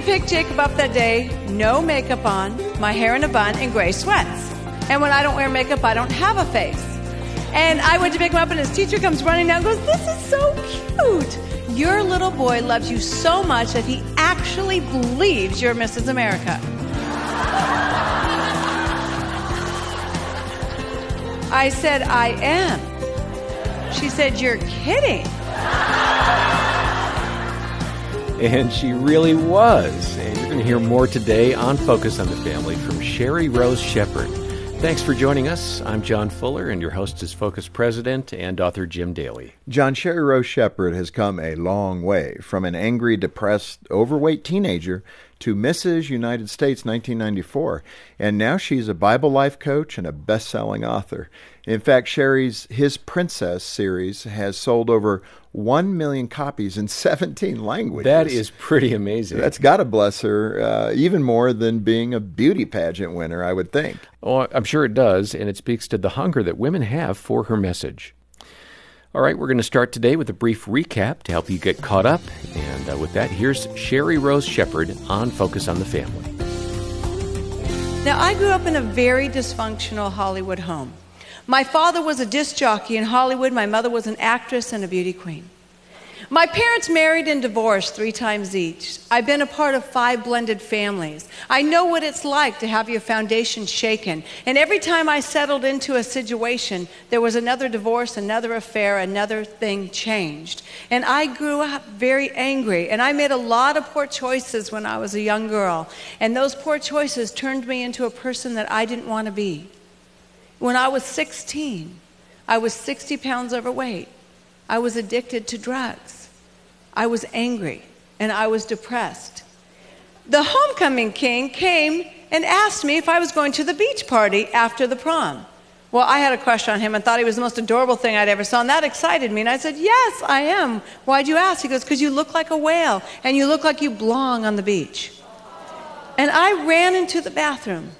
to pick Jacob up that day, no makeup on, my hair in a bun, and gray sweats. And when I don't wear makeup, I don't have a face. And I went to pick him up, and his teacher comes running down and goes, "This is so cute. Your little boy loves you so much that he actually believes you're Mrs. America." I said, "I am." She said, "You're kidding." And she really was. And you're going to hear more today on Focus on the Family from Sheri Rose Shepherd. Thanks for joining us. I'm John Fuller, and your host is Focus President and author Jim Daly. John, Sheri Rose Shepherd has come a long way from an angry, depressed, overweight teenager to Mrs. United States 1994. And now she's a Bible life coach and a best-selling author. In fact, Sheri's His Princess series has sold over 1 million copies in 17 languages. That is pretty amazing. That's got to bless her even more than being a beauty pageant winner, I would think. Oh, I'm sure it does, and it speaks to the hunger that women have for her message. All right, we're going to start today with a brief recap to help you get caught up. And with that, here's Sheri Rose Shepherd on Focus on the Family. Now, I grew up in a very dysfunctional Hollywood home. My father was a disc jockey in Hollywood. My mother was an actress and a beauty queen. My parents married and divorced 3 times each. I've been a part of 5 blended families. I know what it's like to have your foundation shaken. And every time I settled into a situation, there was another divorce, another affair, another thing changed. And I grew up very angry. And I made a lot of poor choices when I was a young girl. And those poor choices turned me into a person that I didn't want to be. When I was 16, I was 60 pounds overweight. I was addicted to drugs. I was angry, and I was depressed. The homecoming king came and asked me if I was going to the beach party after the prom. Well, I had a crush on him and thought he was the most adorable thing I'd ever saw, and that excited me. And I said, "Yes, I am. Why'd you ask?" He goes, "Because you look like a whale, and you look like you belong on the beach." And I ran into the bathroom,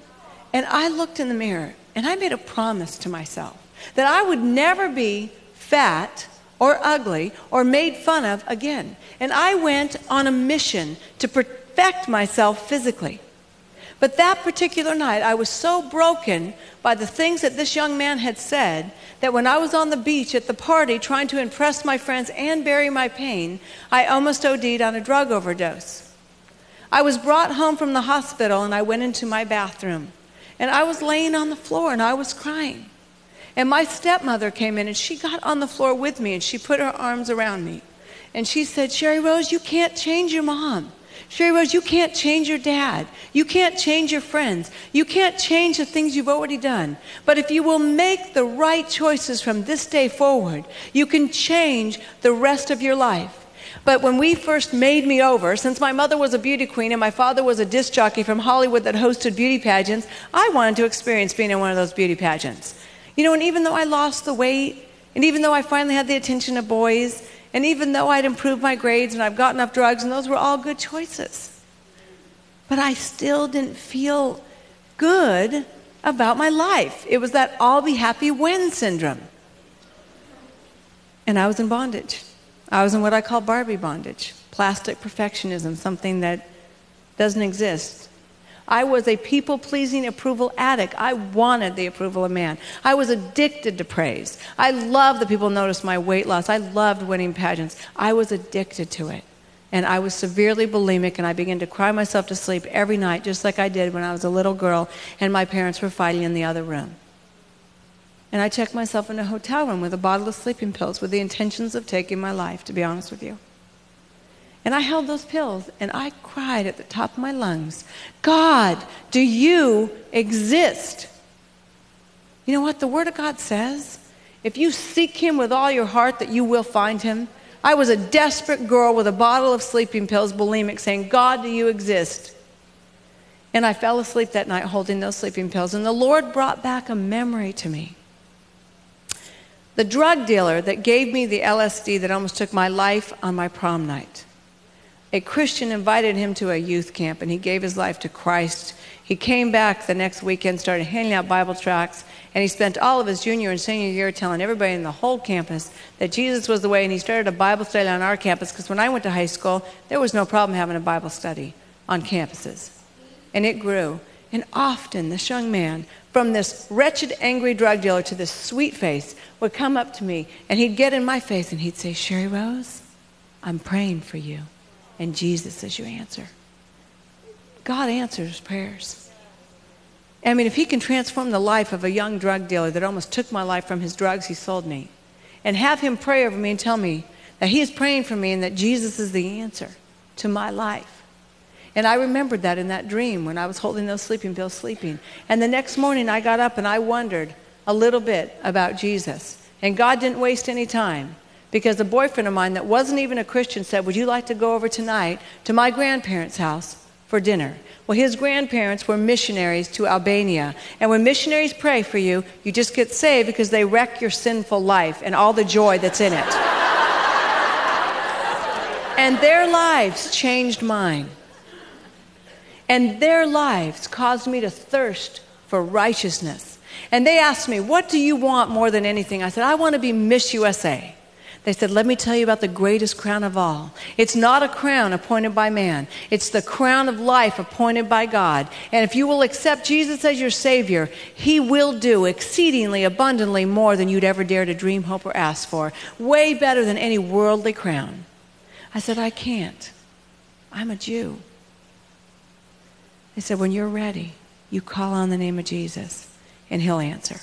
and I looked in the mirror, and I made a promise to myself that I would never be fat or ugly or made fun of again. And I went on a mission to perfect myself physically. But that particular night, I was so broken by the things that this young man had said that when I was on the beach at the party trying to impress my friends and bury my pain, I almost OD'd on a drug overdose. I was brought home from the hospital, and I went into my bathroom. And I was laying on the floor, and I was crying. And my stepmother came in, and she got on the floor with me, and she put her arms around me. And she said, "Sheri Rose, you can't change your mom. Sheri Rose, you can't change your dad. You can't change your friends. You can't change the things you've already done. But if you will make the right choices from this day forward, you can change the rest of your life." But when we first made me over, since my mother was a beauty queen and my father was a disc jockey from Hollywood that hosted beauty pageants, I wanted to experience being in one of those beauty pageants. You know, and even though I lost the weight, and even though I finally had the attention of boys, and even though I'd improved my grades and I've gotten off drugs, and those were all good choices, but I still didn't feel good about my life. It was that I'll be happy when syndrome. And I was in bondage. I was in what I call Barbie bondage, plastic perfectionism, something that doesn't exist. I was a people-pleasing approval addict. I wanted the approval of man. I was addicted to praise. I loved that people noticed my weight loss. I loved winning pageants. I was addicted to it. And I was severely bulimic, and I began to cry myself to sleep every night, just like I did when I was a little girl and my parents were fighting in the other room. And I checked myself in a hotel room with a bottle of sleeping pills with the intentions of taking my life, to be honest with you. And I held those pills, and I cried at the top of my lungs, "God, do you exist?" You know what? The Word of God says, if you seek Him with all your heart, that you will find Him. I was a desperate girl with a bottle of sleeping pills, bulimic, saying, "God, do you exist?" And I fell asleep that night holding those sleeping pills, and the Lord brought back a memory to me. The drug dealer that gave me the LSD that almost took my life on my prom night. A Christian invited him to a youth camp, and he gave his life to Christ. He came back the next weekend, started handing out Bible tracts, and he spent all of his junior and senior year telling everybody in the whole campus that Jesus was the way, and he started a Bible study on our campus because when I went to high school, there was no problem having a Bible study. on campuses. And it grew. And often this young man, from this wretched, angry drug dealer to this sweet face, would come up to me, and he'd get in my face, and he'd say, Sheri Rose, I'm praying for you. And Jesus is your answer. God answers prayers. I mean, if he can transform the life of a young drug dealer that almost took my life from his drugs he sold me, and have him pray over me and tell me that he is praying for me and that Jesus is the answer to my life. And I remembered that in that dream when I was holding those sleeping pills sleeping. And the next morning I got up and I wondered a little bit about Jesus. And God didn't waste any time, because a boyfriend of mine that wasn't even a Christian said, would you like to go over tonight to my grandparents' house for dinner? Well, his grandparents were missionaries to Albania. And when missionaries pray for you, you just get saved because they wreck your sinful life and all the joy that's in it. And their lives changed mine. And their lives caused me to thirst for righteousness. And they asked me, what do you want more than anything? I said, I want to be Miss USA. They said, let me tell you about the greatest crown of all. It's not a crown appointed by man. It's the crown of life appointed by God. And if you will accept Jesus as your Savior, he will do exceedingly abundantly more than you'd ever dare to dream, hope, or ask for. Way better than any worldly crown. I said, I can't. I'm a Jew. They said, when you're ready, you call on the name of Jesus, and he'll answer.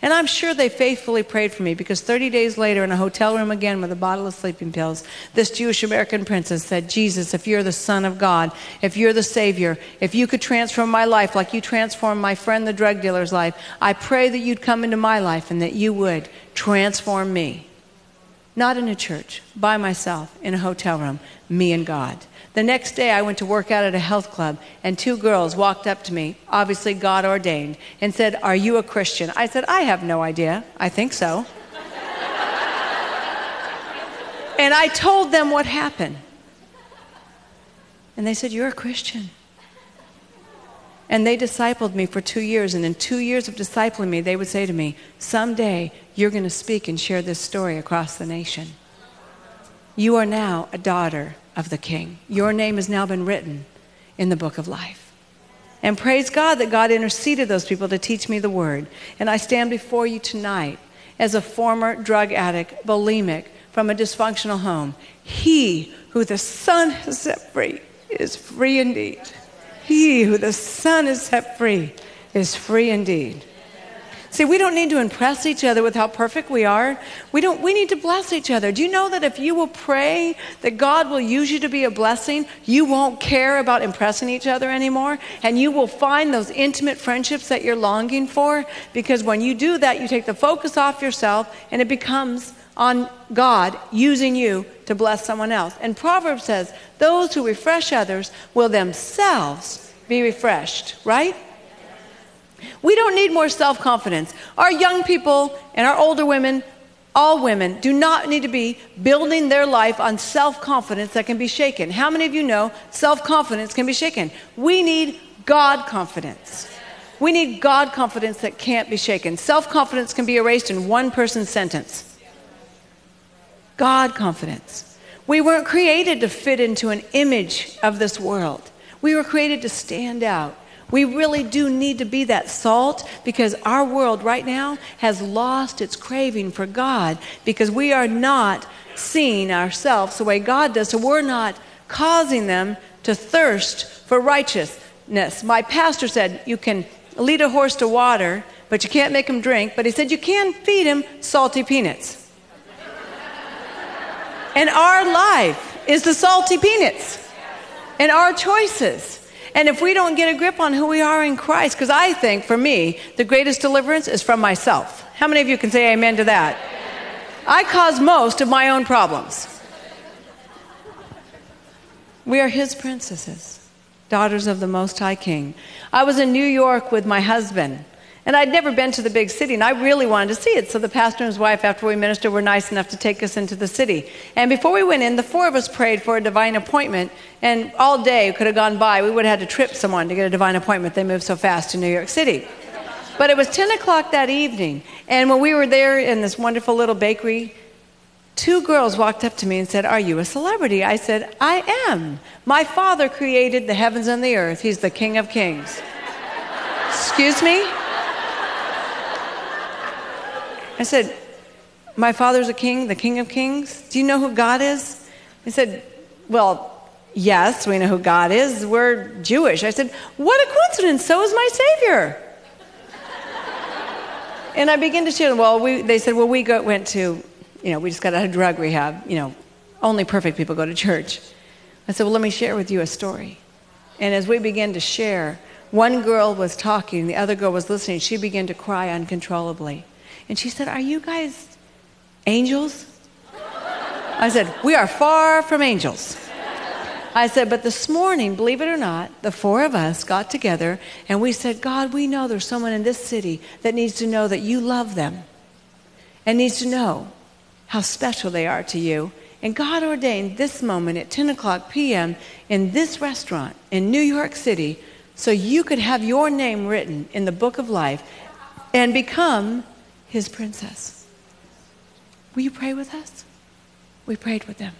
And I'm sure they faithfully prayed for me, because 30 days later in a hotel room again with a bottle of sleeping pills, this Jewish American princess said, Jesus, if you're the Son of God, if you're the Savior, if you could transform my life like you transformed my friend the drug dealer's life, I pray that you'd come into my life and that you would transform me. Not in a church, by myself, in a hotel room, me and God. The next day I went to work out at a health club, and two girls walked up to me, obviously God ordained, and said, are you a Christian? I said, I have no idea. I think so. And I told them what happened. And they said, you're a Christian. And they discipled me for 2 years, and in 2 years of discipling me, they would say to me, someday you're going to speak and share this story across the nation. You are now a daughter of the King. Your name has now been written in the book of life. And praise God that God interceded those people to teach me the word. And I stand before you tonight as a former drug addict, bulimic, from a dysfunctional home. He who the Son has set free is free indeed. He who the Son has set free is free indeed. See, we don't need to impress each other with how perfect we are. We need to bless each other. Do you know that if you will pray that God will use you to be a blessing, you won't care about impressing each other anymore, and you will find those intimate friendships that you're longing for? Because when you do that, you take the focus off yourself, and it becomes on God using you to bless someone else. And Proverbs says, those who refresh others will themselves be refreshed, right? We don't need more self-confidence. Our young people and our older women, all women, do not need to be building their life on self-confidence that can be shaken. How many of you know self-confidence can be shaken? We need God confidence. We need God confidence that can't be shaken. Self-confidence can be erased in one person's sentence. God confidence. We weren't created to fit into an image of this world. We were created to stand out. We really do need to be that salt, because our world right now has lost its craving for God, because we are not seeing ourselves the way God does, so we're not causing them to thirst for righteousness. My pastor said, you can lead a horse to water, but you can't make him drink, but he said you can feed him salty peanuts. And our life is the salty peanuts and our choices. And if we don't get a grip on who we are in Christ, because I think, for me, the greatest deliverance is from myself. How many of you can say amen to that? Amen. I cause most of my own problems. We are his princesses, daughters of the Most High King. I was in New York with my husband, and I'd never been to the big city, and I really wanted to see it. So the pastor and his wife, after we ministered, were nice enough to take us into the city. And before we went in, the four of us prayed for a divine appointment. And all day could have gone by. We would have had to trip someone to get a divine appointment. They moved so fast in New York City. But it was 10 o'clock that evening. And when we were there in this wonderful little bakery Two girls walked up to me and said, "Are you a celebrity?" I said, "I am. My father created the heavens and the earth. He's the King of Kings." Excuse me? I said, "My father's a king, the King of Kings. Do you know who God is?" They said, "Well, yes, we know who God is. We're Jewish." I said, "What a coincidence. So is my Savior." And I began to share, they said, we went to, we just got out of drug rehab. Only perfect people go to church. I said, let me share with you a story. And as we began to share, one girl was talking, the other girl was listening. She began to cry uncontrollably. And she said, "Are you guys angels?" I said, "We are far from angels." I said, "But this morning, believe it or not, the four of us got together and we said, God, we know there's someone in this city that needs to know that you love them and needs to know how special they are to you. And God ordained this moment at 10 o'clock p.m. in this restaurant in New York City so you could have your name written in the book of life and become His princess. Will you pray with us?" We prayed with them.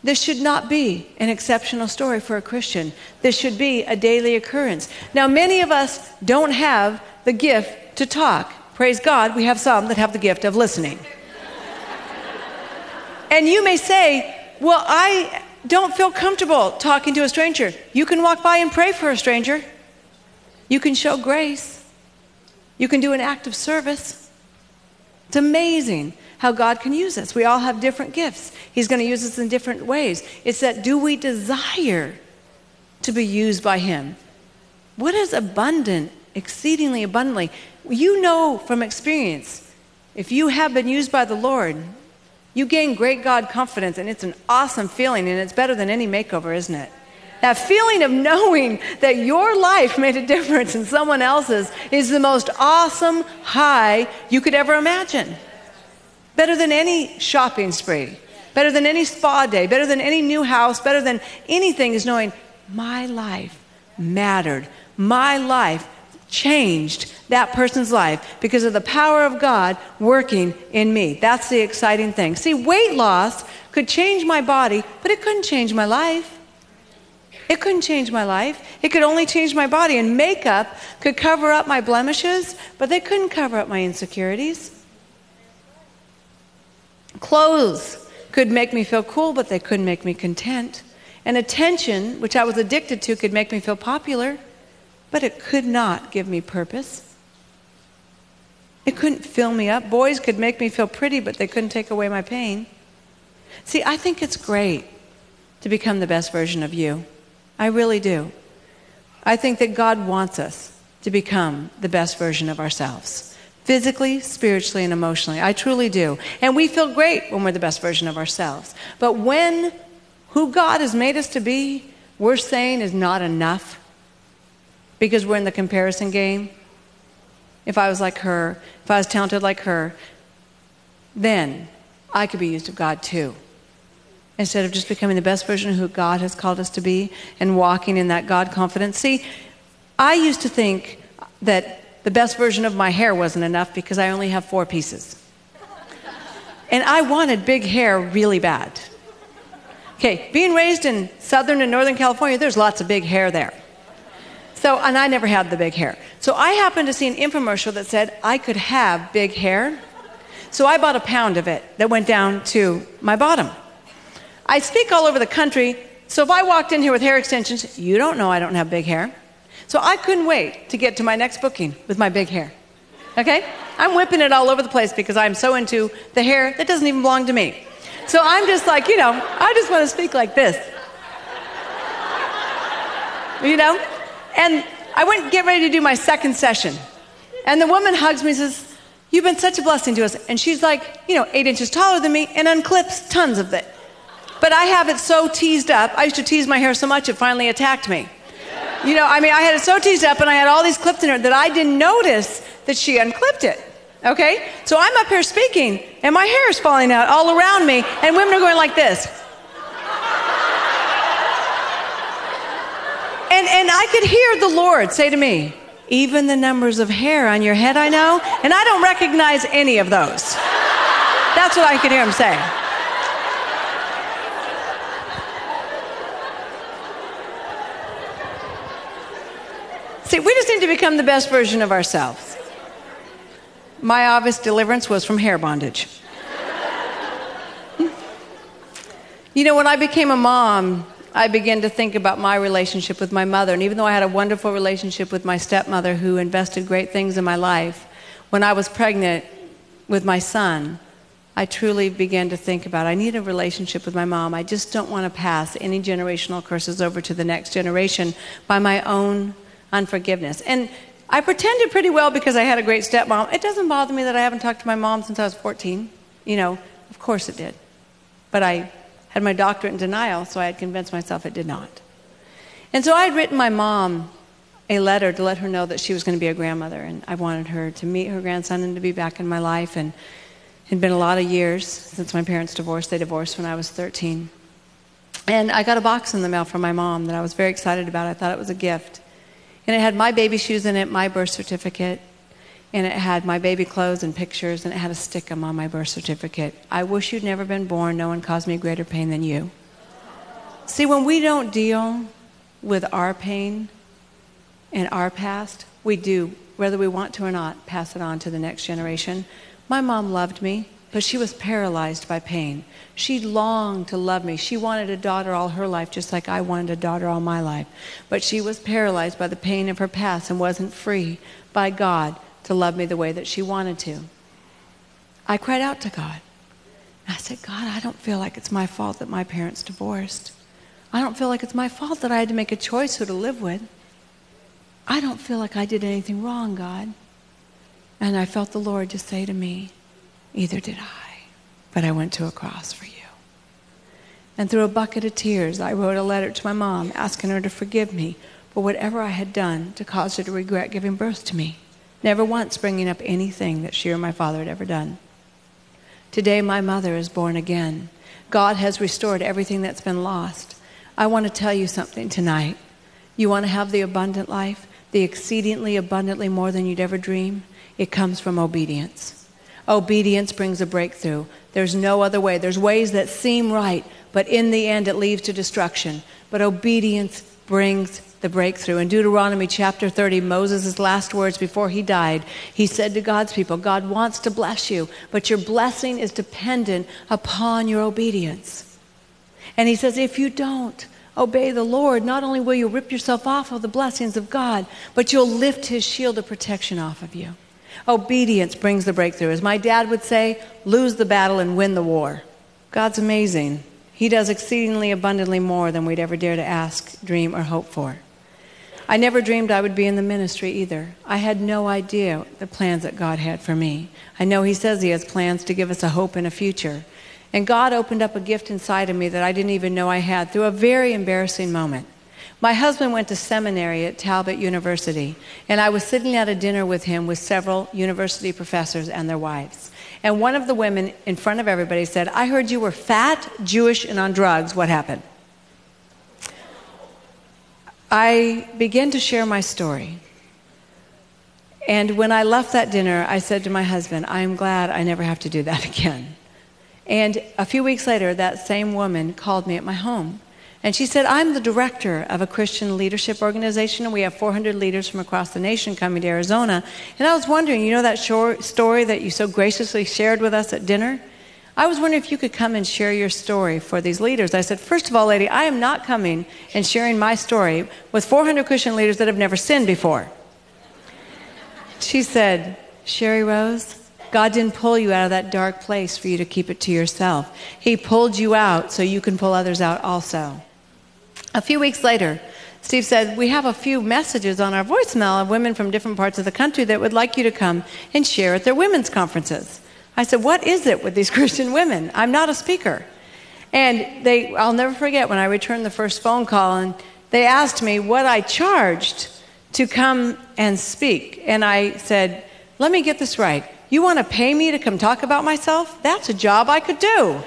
This should not be an exceptional story for a Christian. This should be a daily occurrence. Now, many of us don't have the gift to talk. Praise God, we have some that have the gift of listening. And you may say, "Well, I don't feel comfortable talking to a stranger." You can walk by and pray for a stranger. You can show grace. You can do an act of service. It's amazing how God can use us. We all have different gifts. He's going to use us in different ways. It's that, do we desire to be used by Him? What is abundant, exceedingly abundantly? You know from experience, if you have been used by the Lord, you gain great God confidence, and it's an awesome feeling, and it's better than any makeover, isn't it? That feeling of knowing that your life made a difference in someone else's is the most awesome high you could ever imagine. Better than any shopping spree, better than any spa day, better than any new house, better than anything is knowing my life mattered. My life changed that person's life because of the power of God working in me. That's the exciting thing. See, weight loss could change my body, but it couldn't change my life. It couldn't change my life. It could only change my body. And makeup could cover up my blemishes, but they couldn't cover up my insecurities. Clothes could make me feel cool, but they couldn't make me content. And attention, which I was addicted to, could make me feel popular, but it could not give me purpose. It couldn't fill me up. Boys could make me feel pretty, but they couldn't take away my pain. See, I think it's great to become the best version of you. I really do. I think that God wants us to become the best version of ourselves. Physically, spiritually, and emotionally. I truly do. And we feel great when we're the best version of ourselves. But when who God has made us to be, we're saying is not enough because we're in the comparison game. If I was like her, if I was talented like her, then I could be used of God too. Instead of just becoming the best version of who God has called us to be and walking in that God confidence. See, I used to think that the best version of my hair wasn't enough because I only have 4 pieces. And I wanted big hair really bad. Okay, being raised in Southern and Northern California, there's lots of big hair there. So, and I never had the big hair. So I happened to see an infomercial that said I could have big hair. So I bought a pound of it that went down to my bottom. I speak all over the country, so if I walked in here with hair extensions, you don't know I don't have big hair. So I couldn't wait to get to my next booking with my big hair, okay? I'm whipping it all over the place because I'm so into the hair that doesn't even belong to me. So I'm just like, I just want to speak like this, And I went and get ready to do my second session. And the woman hugs me and says, "You've been such a blessing to us." And she's like, 8 inches taller than me and unclips tons of it. But I have it so teased up. I used to tease my hair so much it finally attacked me. I had it so teased up and I had all these clips in her that I didn't notice that she unclipped it, okay? So I'm up here speaking and my hair is falling out all around me and women are going like this. And I could hear the Lord say to me, "Even the numbers of hair on your head I know, and I don't recognize any of those." Now That's what I could hear him saying. See, we just need to become the best version of ourselves. My obvious deliverance was from hair bondage. You know, when I became a mom, I began to think about my relationship with my mother. And even though I had a wonderful relationship with my stepmother who invested great things in my life, when I was pregnant with my son, I truly began to think about, I need a relationship with my mom. I just don't want to pass any generational curses over to the next generation by my own unforgiveness. And I pretended pretty well because I had a great stepmom. It doesn't bother me that I haven't talked to my mom since I was 14. You know, of course it did. But I had my doctorate in denial, so I had convinced myself it did not. And so I had written my mom a letter to let her know that she was going to be a grandmother, and I wanted her to meet her grandson and to be back in my life. And it had been a lot of years since my parents divorced. They divorced when I was 13. And I got a box in the mail from my mom that I was very excited about. I thought it was a gift. And it had my baby shoes in it, my birth certificate, and it had my baby clothes and pictures, and it had a stick-em on my birth certificate. I wish you'd never been born. No one caused me greater pain than you. See, when we don't deal with our pain and our past, we do, whether we want to or not, pass it on to the next generation. My mom loved me, but she was paralyzed by pain. She longed to love me. She wanted a daughter all her life, just like I wanted a daughter all my life. But she was paralyzed by the pain of her past and wasn't free by God to love me the way that she wanted to. I cried out to God. I said, God, I don't feel like it's my fault that my parents divorced. I don't feel like it's my fault that I had to make a choice who to live with. I don't feel like I did anything wrong, God. And I felt the Lord just say to me, neither did I, but I went to a cross for you. And through a bucket of tears, I wrote a letter to my mom asking her to forgive me for whatever I had done to cause her to regret giving birth to me, never once bringing up anything that she or my father had ever done. Today, my mother is born again. God has restored everything that's been lost. I want to tell you something tonight. You want to have the abundant life, the exceedingly abundantly more than you'd ever dream? It comes from obedience. Obedience brings a breakthrough. There's no other way. There's ways that seem right, but in the end it leads to destruction. But obedience brings the breakthrough. In Deuteronomy chapter 30, Moses' last words before he died, he said to God's people, God wants to bless you, but your blessing is dependent upon your obedience. And he says, if you don't obey the Lord, not only will you rip yourself off of the blessings of God, but you'll lift his shield of protection off of you. Obedience brings the breakthrough. As my dad would say, lose the battle and win the war. God's amazing. He does exceedingly abundantly more than we'd ever dare to ask, dream, or hope for. I never dreamed I would be in the ministry either. I had no idea the plans that God had for me. I know he says he has plans to give us a hope and a future. And God opened up a gift inside of me that I didn't even know I had through a very embarrassing moment. My husband went to seminary at Talbot University, and I was sitting at a dinner with him with several university professors and their wives. And one of the women in front of everybody said, I heard you were fat, Jewish, and on drugs. What happened? I began to share my story. And when I left that dinner, I said to my husband, I am glad I never have to do that again. And a few weeks later, that same woman called me at my home. And she said, I'm the director of a Christian leadership organization, and we have 400 leaders from across the nation coming to Arizona. And I was wondering, you know that short story that you so graciously shared with us at dinner? I was wondering if you could come and share your story for these leaders. I said, first of all, lady, I am not coming and sharing my story with 400 Christian leaders that have never sinned before. She said, Sheri Rose, God didn't pull you out of that dark place for you to keep it to yourself. He pulled you out so you can pull others out also. A few weeks later, Steve said, we have a few messages on our voicemail of women from different parts of the country that would like you to come and share at their women's conferences. I said, what is it with these Christian women? I'm not a speaker. And I'll never forget when I returned the first phone call, and they asked me what I charged to come and speak. And I said, let me get this right. You want to pay me to come talk about myself? That's a job I could do.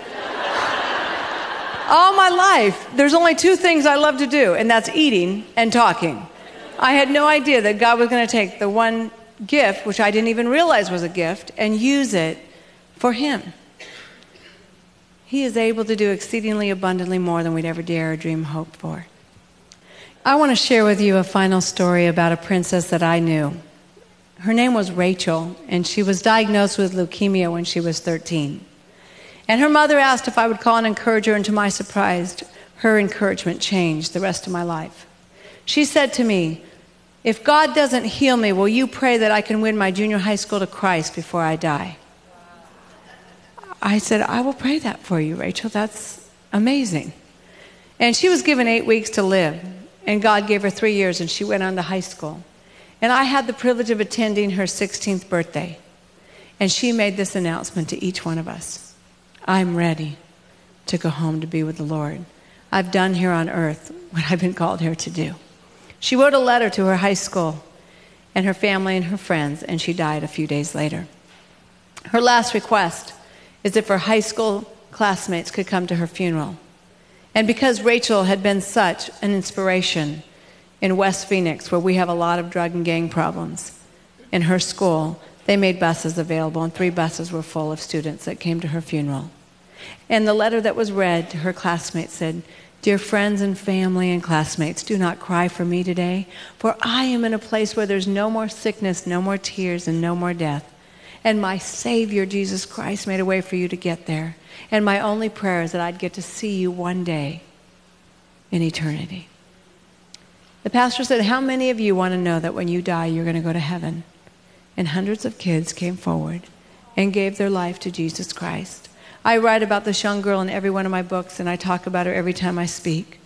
All my life, there's only two things I love to do, and that's eating and talking. I had no idea that God was going to take the one gift, which I didn't even realize was a gift, and use it for him. He is able to do exceedingly abundantly more than we'd ever dare or dream hope for. I want to share with you a final story about a princess that I knew. Her name was Rachel, and she was diagnosed with leukemia when she was 13. And her mother asked if I would call and encourage her, and to my surprise, her encouragement changed the rest of my life. She said to me, "If God doesn't heal me, will you pray that I can win my junior high school to Christ before I die?" I said, "I will pray that for you, Rachel. That's amazing." And she was given 8 weeks to live, and God gave her 3 years, and she went on to high school. And I had the privilege of attending her 16th birthday, and she made this announcement to each one of us: "I'm ready to go home to be with the Lord. I've done here on earth what I've been called here to do." She wrote a letter to her high school and her family and her friends, and she died a few days later. Her last request is if her high school classmates could come to her funeral. And because Rachel had been such an inspiration in West Phoenix, where we have a lot of drug and gang problems, in her school, they made buses available, and 3 buses were full of students that came to her funeral. And the letter that was read to her classmates said, "Dear friends and family and classmates, do not cry for me today, for I am in a place where there's no more sickness, no more tears, and no more death. And my Savior, Jesus Christ, made a way for you to get there. And my only prayer is that I'd get to see you one day in eternity." The pastor said, "How many of you want to know that when you die, you're going to go to heaven?" And hundreds of kids came forward and gave their life to Jesus Christ. I write about this young girl in every one of my books, and I talk about her every time I speak.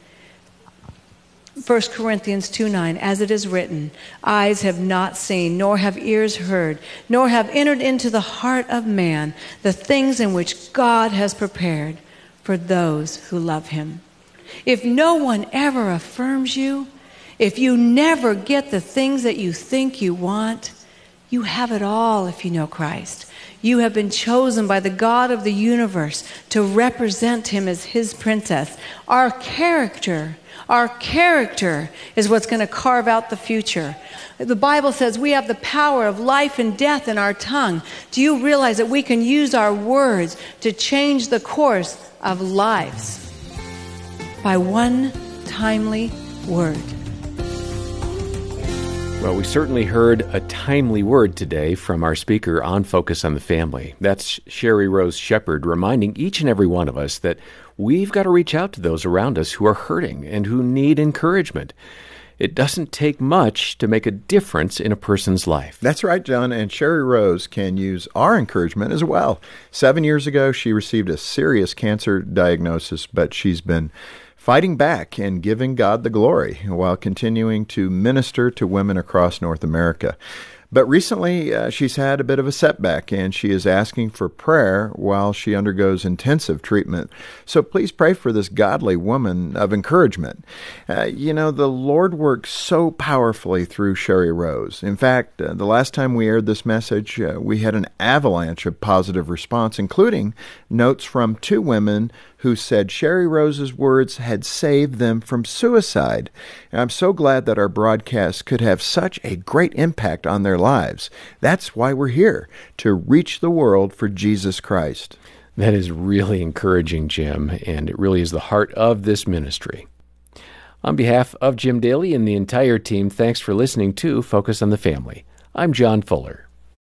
1 Corinthians 2:9, "As it is written, eyes have not seen, nor have ears heard, nor have entered into the heart of man the things in which God has prepared for those who love him." If no one ever affirms you, if you never get the things that you think you want, you have it all if you know Christ. You have been chosen by the God of the universe to represent him as his princess. Our character is what's going to carve out the future. The Bible says we have the power of life and death in our tongue. Do you realize that we can use our words to change the course of lives by one timely word? Well, we certainly heard a timely word today from our speaker on Focus on the Family. That's Sheri Rose Shepherd, reminding each and every one of us that we've got to reach out to those around us who are hurting and who need encouragement. It doesn't take much to make a difference in a person's life. That's right, John, and Sheri Rose can use our encouragement as well. 7 years ago, she received a serious cancer diagnosis, but she's been fighting back and giving God the glory while continuing to minister to women across North America. But recently, she's had a bit of a setback, and she is asking for prayer while she undergoes intensive treatment. So please pray for this godly woman of encouragement. The Lord works so powerfully through Sheri Rose. In fact, the last time we aired this message, we had an avalanche of positive response, including notes from 2 women who said Sheri Rose's words had saved them from suicide. And I'm so glad that our broadcast could have such a great impact on their lives. That's why we're here, to reach the world for Jesus Christ. That is really encouraging, Jim, and it really is the heart of this ministry. On behalf of Jim Daly and the entire team, thanks for listening to Focus on the Family. I'm John Fuller.